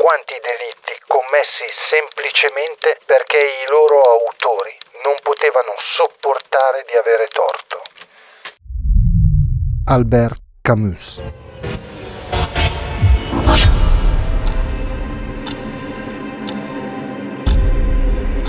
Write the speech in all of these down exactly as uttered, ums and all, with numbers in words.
Quanti delitti commessi semplicemente perché i loro autori non potevano sopportare di avere torto. Albert Camus.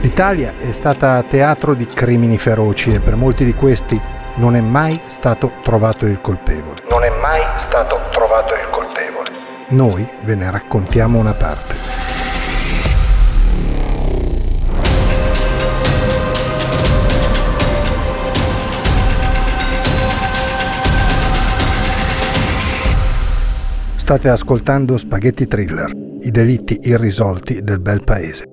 L'Italia è stata teatro di crimini feroci e per molti di questi non è mai stato trovato il colpevole. Non è mai stato trovato il colpevole. Noi ve ne raccontiamo una parte. State ascoltando Spaghetti Thriller, i delitti irrisolti del bel paese.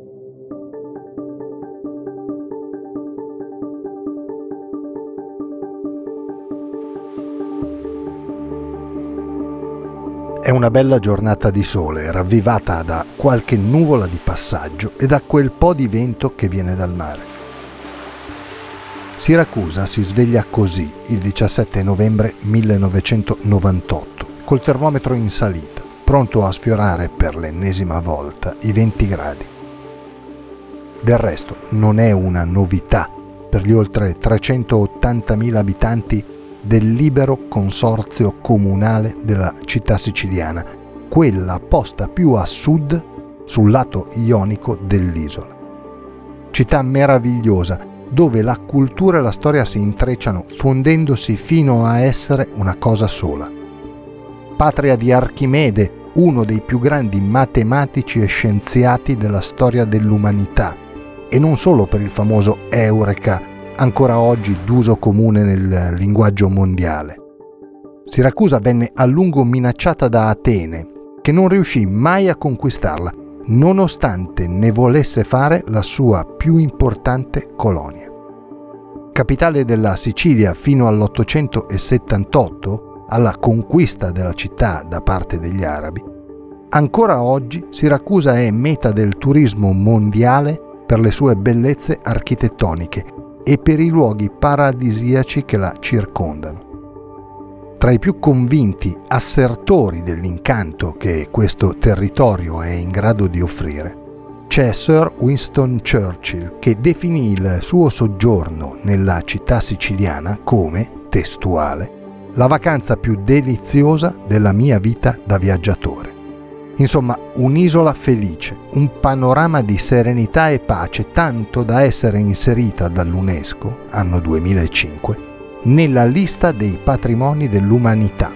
È una bella giornata di sole, ravvivata da qualche nuvola di passaggio e da quel po' di vento che viene dal mare. Siracusa si sveglia così il diciassette novembre millenovecentonovantotto, col termometro in salita, pronto a sfiorare per l'ennesima volta i venti gradi. Del resto non è una novità per gli oltre trecentottantamila abitanti del libero consorzio comunale della città siciliana, quella posta più a sud sul lato ionico dell'isola. Città meravigliosa, dove la cultura e la storia si intrecciano, fondendosi fino a essere una cosa sola. Patria di Archimede, uno dei più grandi matematici e scienziati della storia dell'umanità, e non solo per il famoso Eureka, ancora oggi d'uso comune nel linguaggio mondiale. Siracusa venne a lungo minacciata da Atene, che non riuscì mai a conquistarla, nonostante ne volesse fare la sua più importante colonia. Capitale della Sicilia fino all'ottocentosettantotto, alla conquista della città da parte degli arabi, ancora oggi Siracusa è meta del turismo mondiale per le sue bellezze architettoniche e per i luoghi paradisiaci che la circondano. Tra i più convinti assertori dell'incanto che questo territorio è in grado di offrire c'è Sir Winston Churchill, che definì il suo soggiorno nella città siciliana come, testuale, la vacanza più deliziosa della mia vita da viaggiatore. Insomma, un'isola felice, un panorama di serenità e pace, tanto da essere inserita dall'UNESCO, anno duemilacinque, nella lista dei patrimoni dell'umanità,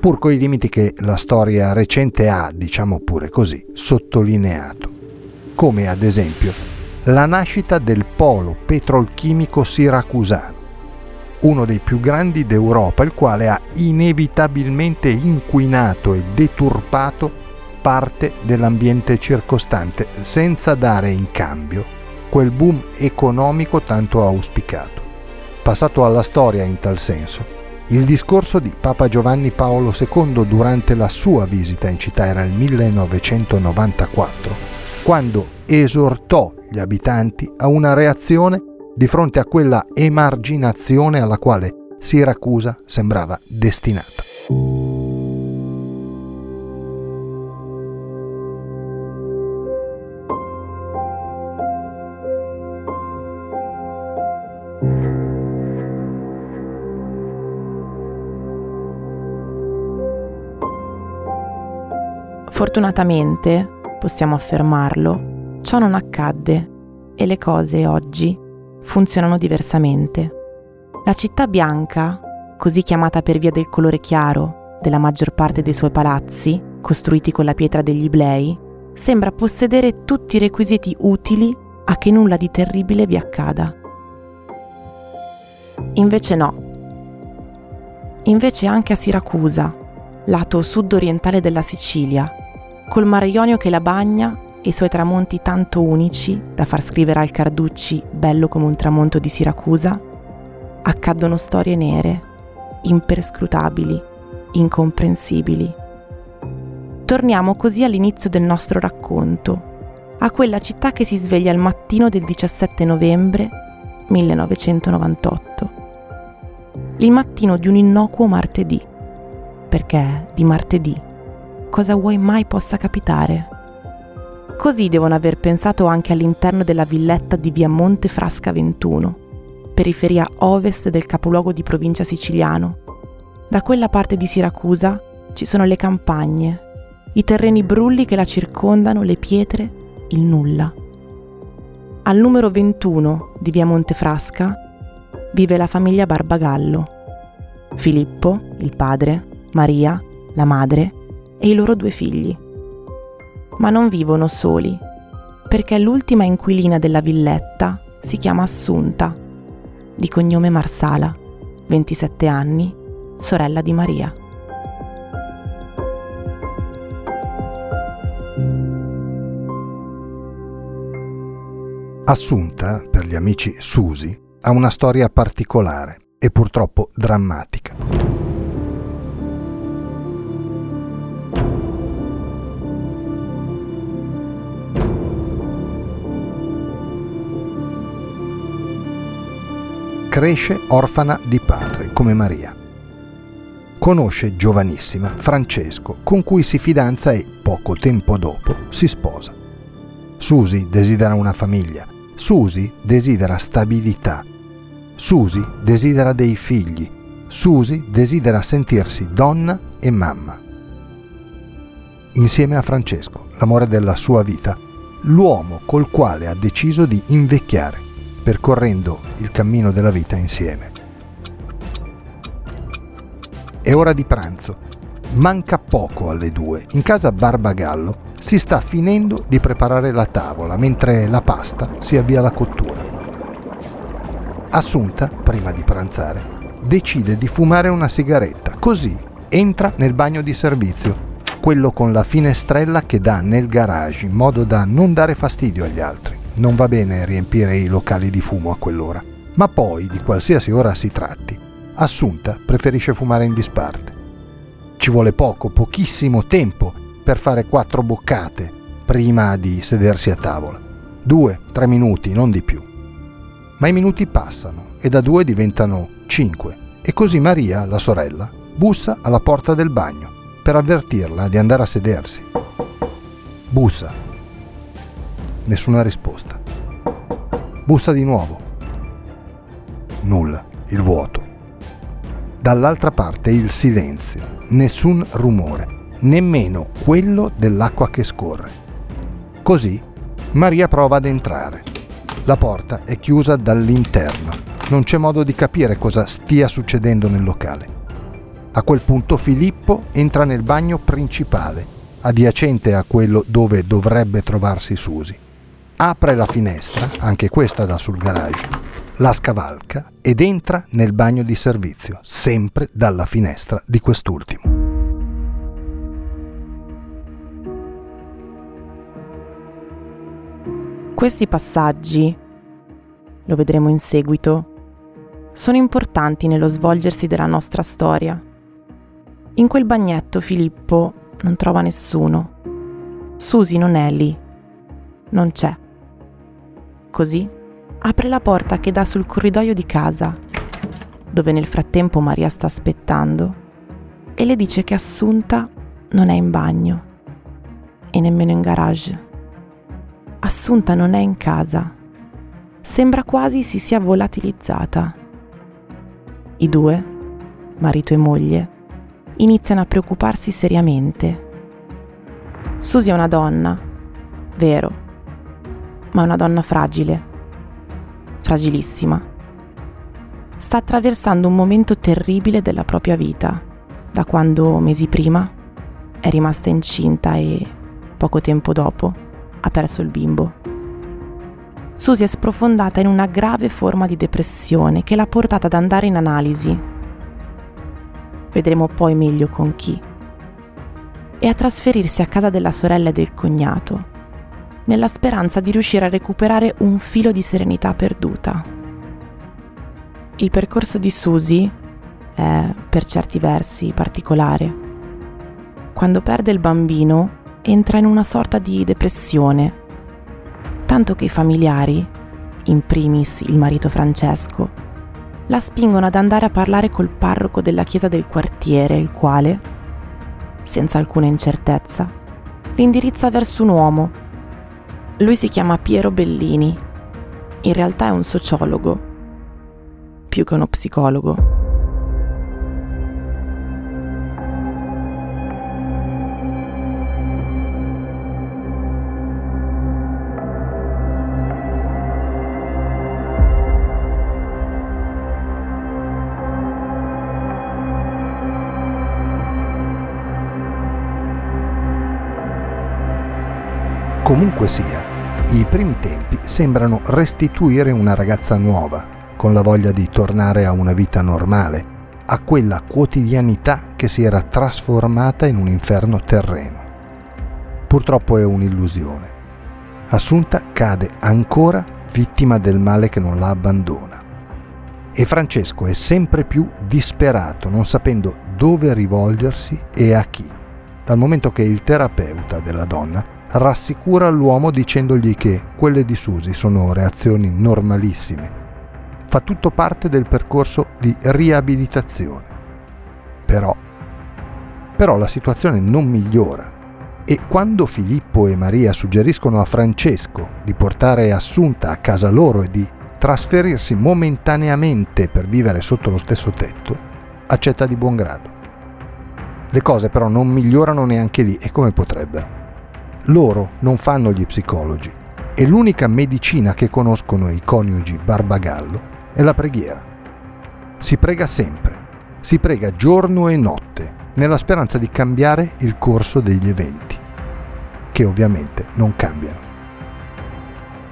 pur coi limiti che la storia recente ha, diciamo pure così, sottolineato, come ad esempio la nascita del polo petrolchimico siracusano, uno dei più grandi d'Europa, il quale ha inevitabilmente inquinato e deturpato parte dell'ambiente circostante, senza dare in cambio quel boom economico tanto auspicato. Passato alla storia in tal senso il discorso di Papa Giovanni Paolo secondo durante la sua visita in città, era il millenovecentonovantaquattro, quando esortò gli abitanti a una reazione di fronte a quella emarginazione alla quale Siracusa sembrava destinata. Fortunatamente, possiamo affermarlo, ciò non accadde e le cose oggi funzionano diversamente. La città bianca, così chiamata per via del colore chiaro della maggior parte dei suoi palazzi, costruiti con la pietra degli iblei, sembra possedere tutti i requisiti utili a che nulla di terribile vi accada. Invece no. invece anche a Siracusa, lato sud-orientale della Sicilia, col Mar Ionio che la bagna e i suoi tramonti tanto unici da far scrivere al Carducci bello come un tramonto di Siracusa, accadono storie nere, imperscrutabili, incomprensibili. Torniamo così all'inizio del nostro racconto, a quella città che si sveglia al mattino del diciassette novembre millenovecentonovantotto. Il mattino di un innocuo martedì. Perché di martedì cosa vuoi mai possa capitare? Così devono aver pensato anche all'interno della villetta di via Monte Frasca ventuno, periferia ovest del capoluogo di provincia siciliano. Da quella parte di Siracusa ci sono le campagne, i terreni brulli che la circondano, le pietre, il nulla. Al numero ventuno di via Monte Frasca vive la famiglia Barbagallo. Filippo, il padre, Maria, la madre e i loro due figli. Ma non vivono soli, perché l'ultima inquilina della villetta si chiama Assunta, di cognome Marsala, ventisette anni, sorella di Maria. Assunta, per gli amici Susi, ha una storia particolare e purtroppo drammatica. Cresce orfana di padre, come Maria. Conosce giovanissima Francesco, con cui si fidanza e poco tempo dopo si sposa. Susi desidera una famiglia, Susi desidera stabilità, Susi desidera dei figli, Susi desidera sentirsi donna e mamma. Insieme a Francesco, l'amore della sua vita, l'uomo col quale ha deciso di invecchiare, percorrendo il cammino della vita insieme. È ora di pranzo, manca poco alle due, in casa Barbagallo si sta finendo di preparare la tavola mentre la pasta si avvia alla cottura. Assunta, prima di pranzare, decide di fumare una sigaretta, così entra nel bagno di servizio, quello con la finestrella che dà nel garage, in modo da non dare fastidio agli altri. Non va bene riempire i locali di fumo a quell'ora, ma poi, di qualsiasi ora si tratti, Assunta preferisce fumare in disparte. Ci vuole poco, pochissimo tempo per fare quattro boccate prima di sedersi a tavola. Due, tre minuti, non di più. Ma i minuti passano e da due diventano cinque e così Maria, la sorella, bussa alla porta del bagno per avvertirla di andare a sedersi. Bussa. Nessuna risposta. Bussa di nuovo. Nulla, il vuoto. Dall'altra parte il silenzio, nessun rumore. Nemmeno quello dell'acqua che scorre. Così Maria prova ad entrare. La porta è chiusa dall'interno. Non c'è modo di capire cosa stia succedendo nel locale. A quel punto Filippo entra nel bagno principale, adiacente a quello dove dovrebbe trovarsi Susi. Apre la finestra, anche questa dà sul garage, la scavalca ed entra nel bagno di servizio, sempre dalla finestra di quest'ultimo. Questi passaggi, lo vedremo in seguito, sono importanti nello svolgersi della nostra storia. In quel bagnetto Filippo non trova nessuno. Susi non è lì. Non c'è. Così apre la porta che dà sul corridoio di casa, dove nel frattempo Maria sta aspettando, e le dice che Assunta non è in bagno e nemmeno in garage. Assunta non è in casa. Sembra quasi si sia volatilizzata. I due, marito e moglie, iniziano a preoccuparsi seriamente. Susi è una donna, vero, ma una donna fragile, fragilissima. Sta attraversando un momento terribile della propria vita, da quando mesi prima è rimasta incinta e poco tempo dopo ha perso il bimbo. Susi è sprofondata in una grave forma di depressione che l'ha portata ad andare in analisi. vedremo poi meglio con chi, e a trasferirsi a casa della sorella e del cognato, nella speranza di riuscire a recuperare un filo di serenità perduta. Il percorso di Susie è, per certi versi, particolare. Quando perde il bambino, entra in una sorta di depressione, tanto che i familiari, in primis il marito Francesco, la spingono ad andare a parlare col parroco della chiesa del quartiere, il quale, senza alcuna incertezza, l'indirizza verso un uomo. Lui si chiama Piero Bellini, in realtà è un sociologo, più che uno psicologo. Comunque sia, i primi tempi sembrano restituire una ragazza nuova, con la voglia di tornare a una vita normale, a quella quotidianità che si era trasformata in un inferno terreno. Purtroppo è un'illusione. Assunta cade ancora vittima del male che non la abbandona. E Francesco è sempre più disperato, non sapendo dove rivolgersi e a chi, dal momento che il terapeuta della donna rassicura l'uomo dicendogli che quelle di Susie sono reazioni normalissime. Fa tutto parte del percorso di riabilitazione. Però, però la situazione non migliora, e quando Filippo e Maria suggeriscono a Francesco di portare Assunta a casa loro e di trasferirsi momentaneamente per vivere sotto lo stesso tetto, accetta di buon grado. Le cose però non migliorano neanche lì, e come potrebbero. Loro non fanno gli psicologi, e l'unica medicina che conoscono i coniugi Barbagallo è la preghiera. Si prega sempre, si prega giorno e notte, nella speranza di cambiare il corso degli eventi, che ovviamente non cambiano.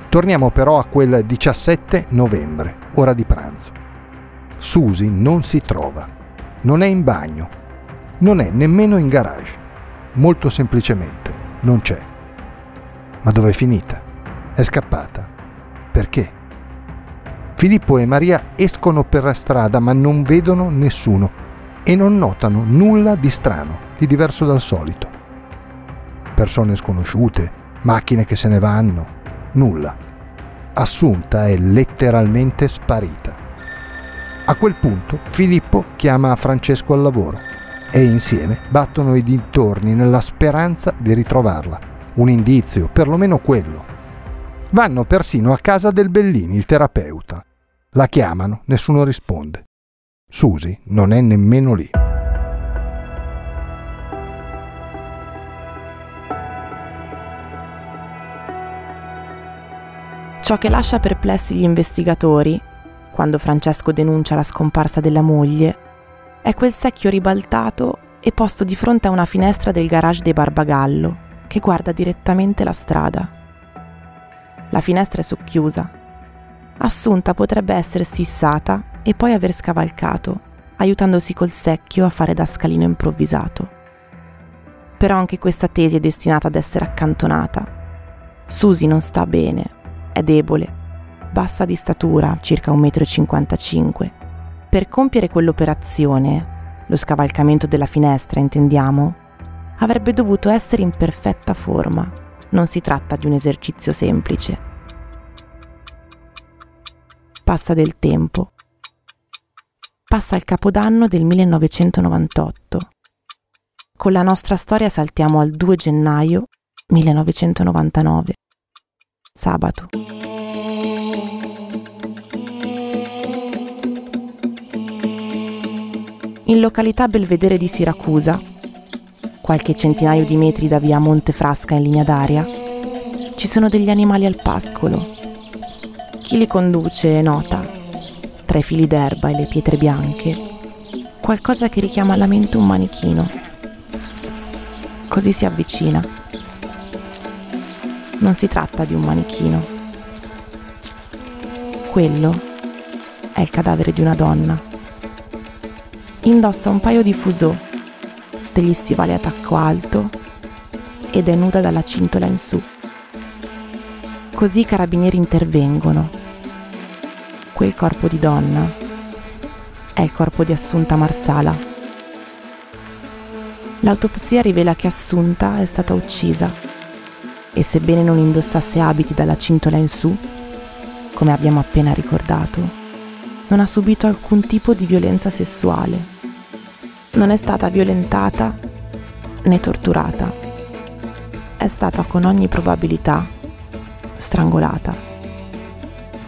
Torniamo però a quel diciassette novembre, ora di pranzo. Susie non si trova, non è in bagno, non è nemmeno in garage, molto semplicemente. Non c'è. Ma dov'è finita? È scappata. Perché? Filippo e Maria escono per la strada, ma non vedono nessuno e non notano nulla di strano, di diverso dal solito. Persone sconosciute, macchine che se ne vanno, nulla. Assunta è letteralmente sparita. A quel punto Filippo chiama Francesco al lavoro. E insieme battono i dintorni nella speranza di ritrovarla. Un indizio, perlomeno quello. Vanno persino a casa del Bellini, il terapeuta. La chiamano, nessuno risponde. Susie non è nemmeno lì. Ciò che lascia perplessi gli investigatori, quando Francesco denuncia la scomparsa della moglie, è quel secchio ribaltato e posto di fronte a una finestra del garage dei Barbagallo, che guarda direttamente la strada. La finestra è socchiusa. Assunta potrebbe essersi issata e poi aver scavalcato, aiutandosi col secchio a fare da scalino improvvisato. Però anche questa tesi è destinata ad essere accantonata. Susie non sta bene, è debole, bassa di statura, circa un metro e cinquantacinque. Per compiere quell'operazione, lo scavalcamento della finestra, intendiamo, avrebbe dovuto essere in perfetta forma. Non si tratta di un esercizio semplice. Passa del tempo. Passa il Capodanno del millenovecentonovantotto. Con la nostra storia saltiamo al due gennaio millenovecentonovantanove, sabato. In località Belvedere di Siracusa, qualche centinaio di metri da via Montefrasca in linea d'aria, ci sono degli animali al pascolo. Chi li conduce nota, tra i fili d'erba e le pietre bianche, qualcosa che richiama alla mente un manichino. Così si avvicina. Non si tratta di un manichino. Quello è il cadavere di una donna. indossa un paio di fuseau, degli stivali a tacco alto ed è nuda dalla cintola in su. Così i carabinieri intervengono. Quel corpo di donna è il corpo di Assunta Marsala. L'autopsia rivela che Assunta è stata uccisa e, sebbene non indossasse abiti dalla cintola in su, come abbiamo appena ricordato, non ha subito alcun tipo di violenza sessuale. Non è stata violentata né torturata. È stata con ogni probabilità strangolata.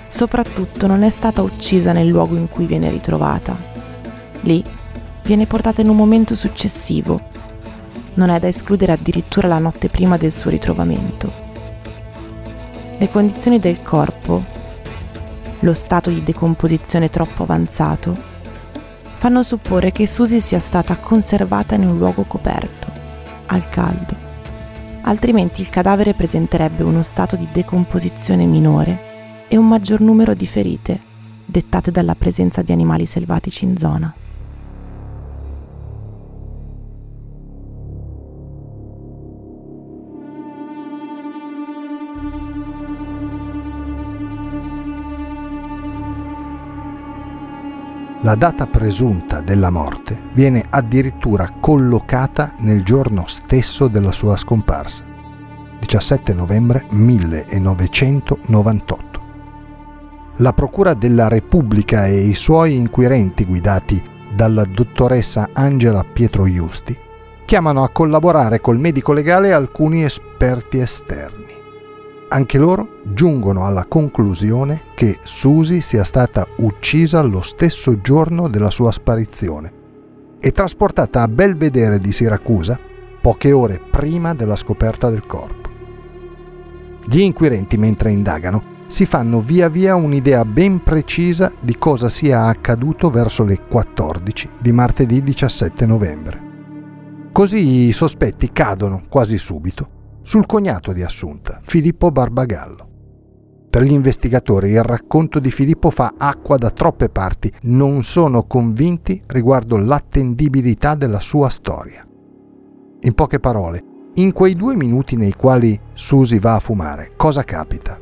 Soprattutto non è stata uccisa nel luogo in cui viene ritrovata. Lì viene portata in un momento successivo. Non è da escludere addirittura la notte prima del suo ritrovamento. Le condizioni del corpo, lo stato di decomposizione troppo avanzato, fanno supporre che Susi sia stata conservata in un luogo coperto, al caldo. Altrimenti il cadavere presenterebbe uno stato di decomposizione minore e un maggior numero di ferite dettate dalla presenza di animali selvatici in zona. La data presunta della morte viene addirittura collocata nel giorno stesso della sua scomparsa, diciassette novembre millenovecentonovantotto. La Procura della Repubblica e i suoi inquirenti, guidati dalla dottoressa Angela Pietro Giusti, chiamano a collaborare col medico legale alcuni esperti esterni. Anche loro giungono alla conclusione che Susi sia stata uccisa lo stesso giorno della sua sparizione e trasportata a Belvedere di Siracusa poche ore prima della scoperta del corpo. Gli inquirenti, mentre indagano, si fanno via via un'idea ben precisa di cosa sia accaduto verso le quattordici di martedì diciassette novembre. Così i sospetti cadono quasi subito sul cognato di Assunta, Filippo Barbagallo. Tra gli investigatori il racconto di Filippo fa acqua da troppe parti. Non sono convinti riguardo l'attendibilità della sua storia. In poche parole, in quei due minuti nei quali Susi va a fumare, cosa capita?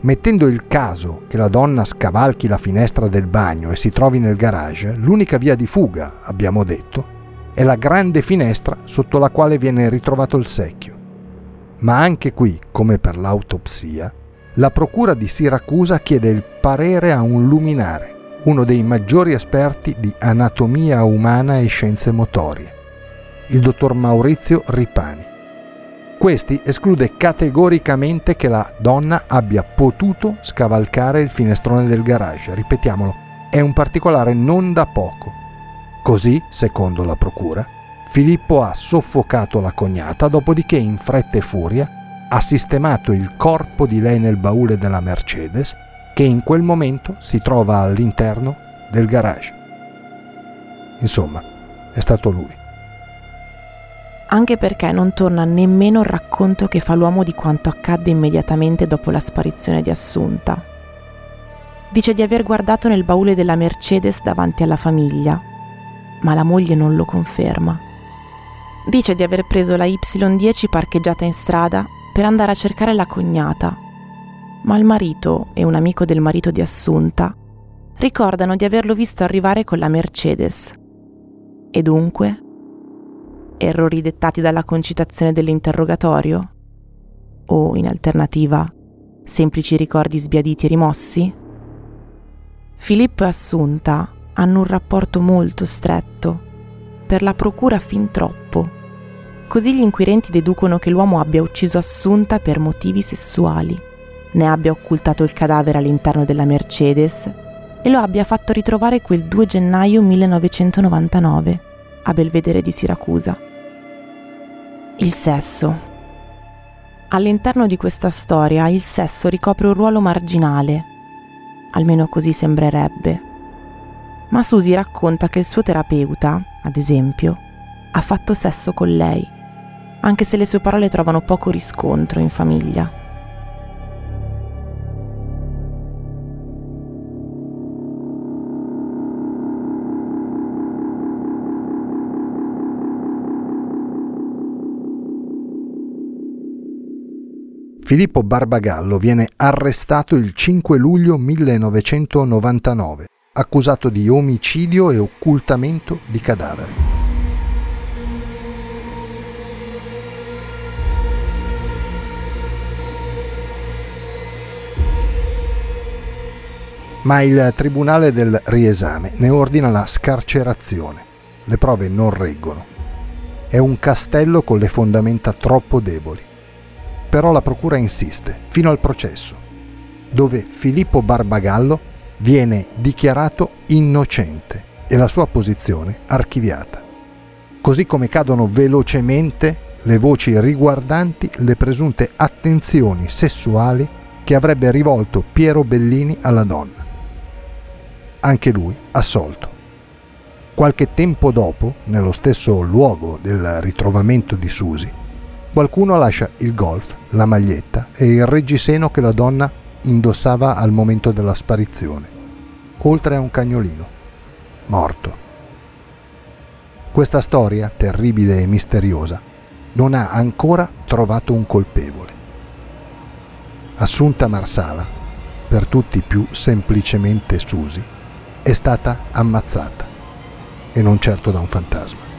Mettendo il caso che la donna scavalchi la finestra del bagno e si trovi nel garage, l'unica via di fuga, abbiamo detto, è la grande finestra sotto la quale viene ritrovato il secchio. Ma anche qui, come per l'autopsia, la Procura di Siracusa chiede il parere a un luminare, uno dei maggiori esperti di anatomia umana e scienze motorie, il dottor Maurizio Ripani. Questi esclude categoricamente che la donna abbia potuto scavalcare il finestrone del garage. Ripetiamolo, è un particolare non da poco. Così, secondo la Procura, Filippo ha soffocato la cognata, dopodiché in fretta e furia ha sistemato il corpo di lei nel baule della Mercedes, che in quel momento si trova all'interno del garage. Insomma, è stato lui. Anche perché non torna nemmeno il racconto che fa l'uomo di quanto accadde immediatamente dopo la sparizione di Assunta. Dice di aver guardato nel baule della Mercedes davanti alla famiglia, ma la moglie non lo conferma. Dice di aver preso la Y dieci parcheggiata in strada per andare a cercare la cognata, ma il marito e un amico del marito di Assunta ricordano di averlo visto arrivare con la Mercedes. E dunque? Errori dettati dalla concitazione dell'interrogatorio? O, in alternativa, semplici ricordi sbiaditi e rimossi? Filippo e Assunta hanno un rapporto molto stretto, per la Procura fin troppo. Così gli inquirenti deducono che l'uomo abbia ucciso Assunta per motivi sessuali, ne abbia occultato il cadavere all'interno della Mercedes e lo abbia fatto ritrovare quel due gennaio millenovecentonovantanove a Belvedere di Siracusa. Il sesso. All'interno di questa storia il sesso ricopre un ruolo marginale, almeno così sembrerebbe. Ma Susi racconta che il suo terapeuta, ad esempio, ha fatto sesso con lei, anche se le sue parole trovano poco riscontro in famiglia. Filippo Barbagallo viene arrestato il cinque luglio millenovecentonovantanove, accusato di omicidio e occultamento di cadaveri. Ma il Tribunale del Riesame ne ordina la scarcerazione. Le prove non reggono. È un castello con le fondamenta troppo deboli. Però la procura insiste fino al processo, dove Filippo Barbagallo viene dichiarato innocente e la sua posizione archiviata. Così come cadono velocemente le voci riguardanti le presunte attenzioni sessuali che avrebbe rivolto Piero Bellini alla donna. Anche lui assolto. Qualche tempo dopo, nello stesso luogo del ritrovamento di Susi, qualcuno lascia il golf, la maglietta e il reggiseno che la donna indossava al momento della sparizione, oltre a un cagnolino morto. Questa storia, terribile e misteriosa, non ha ancora trovato un colpevole. Assunta Marsala, per tutti più semplicemente Susi, è stata ammazzata, e non certo da un fantasma.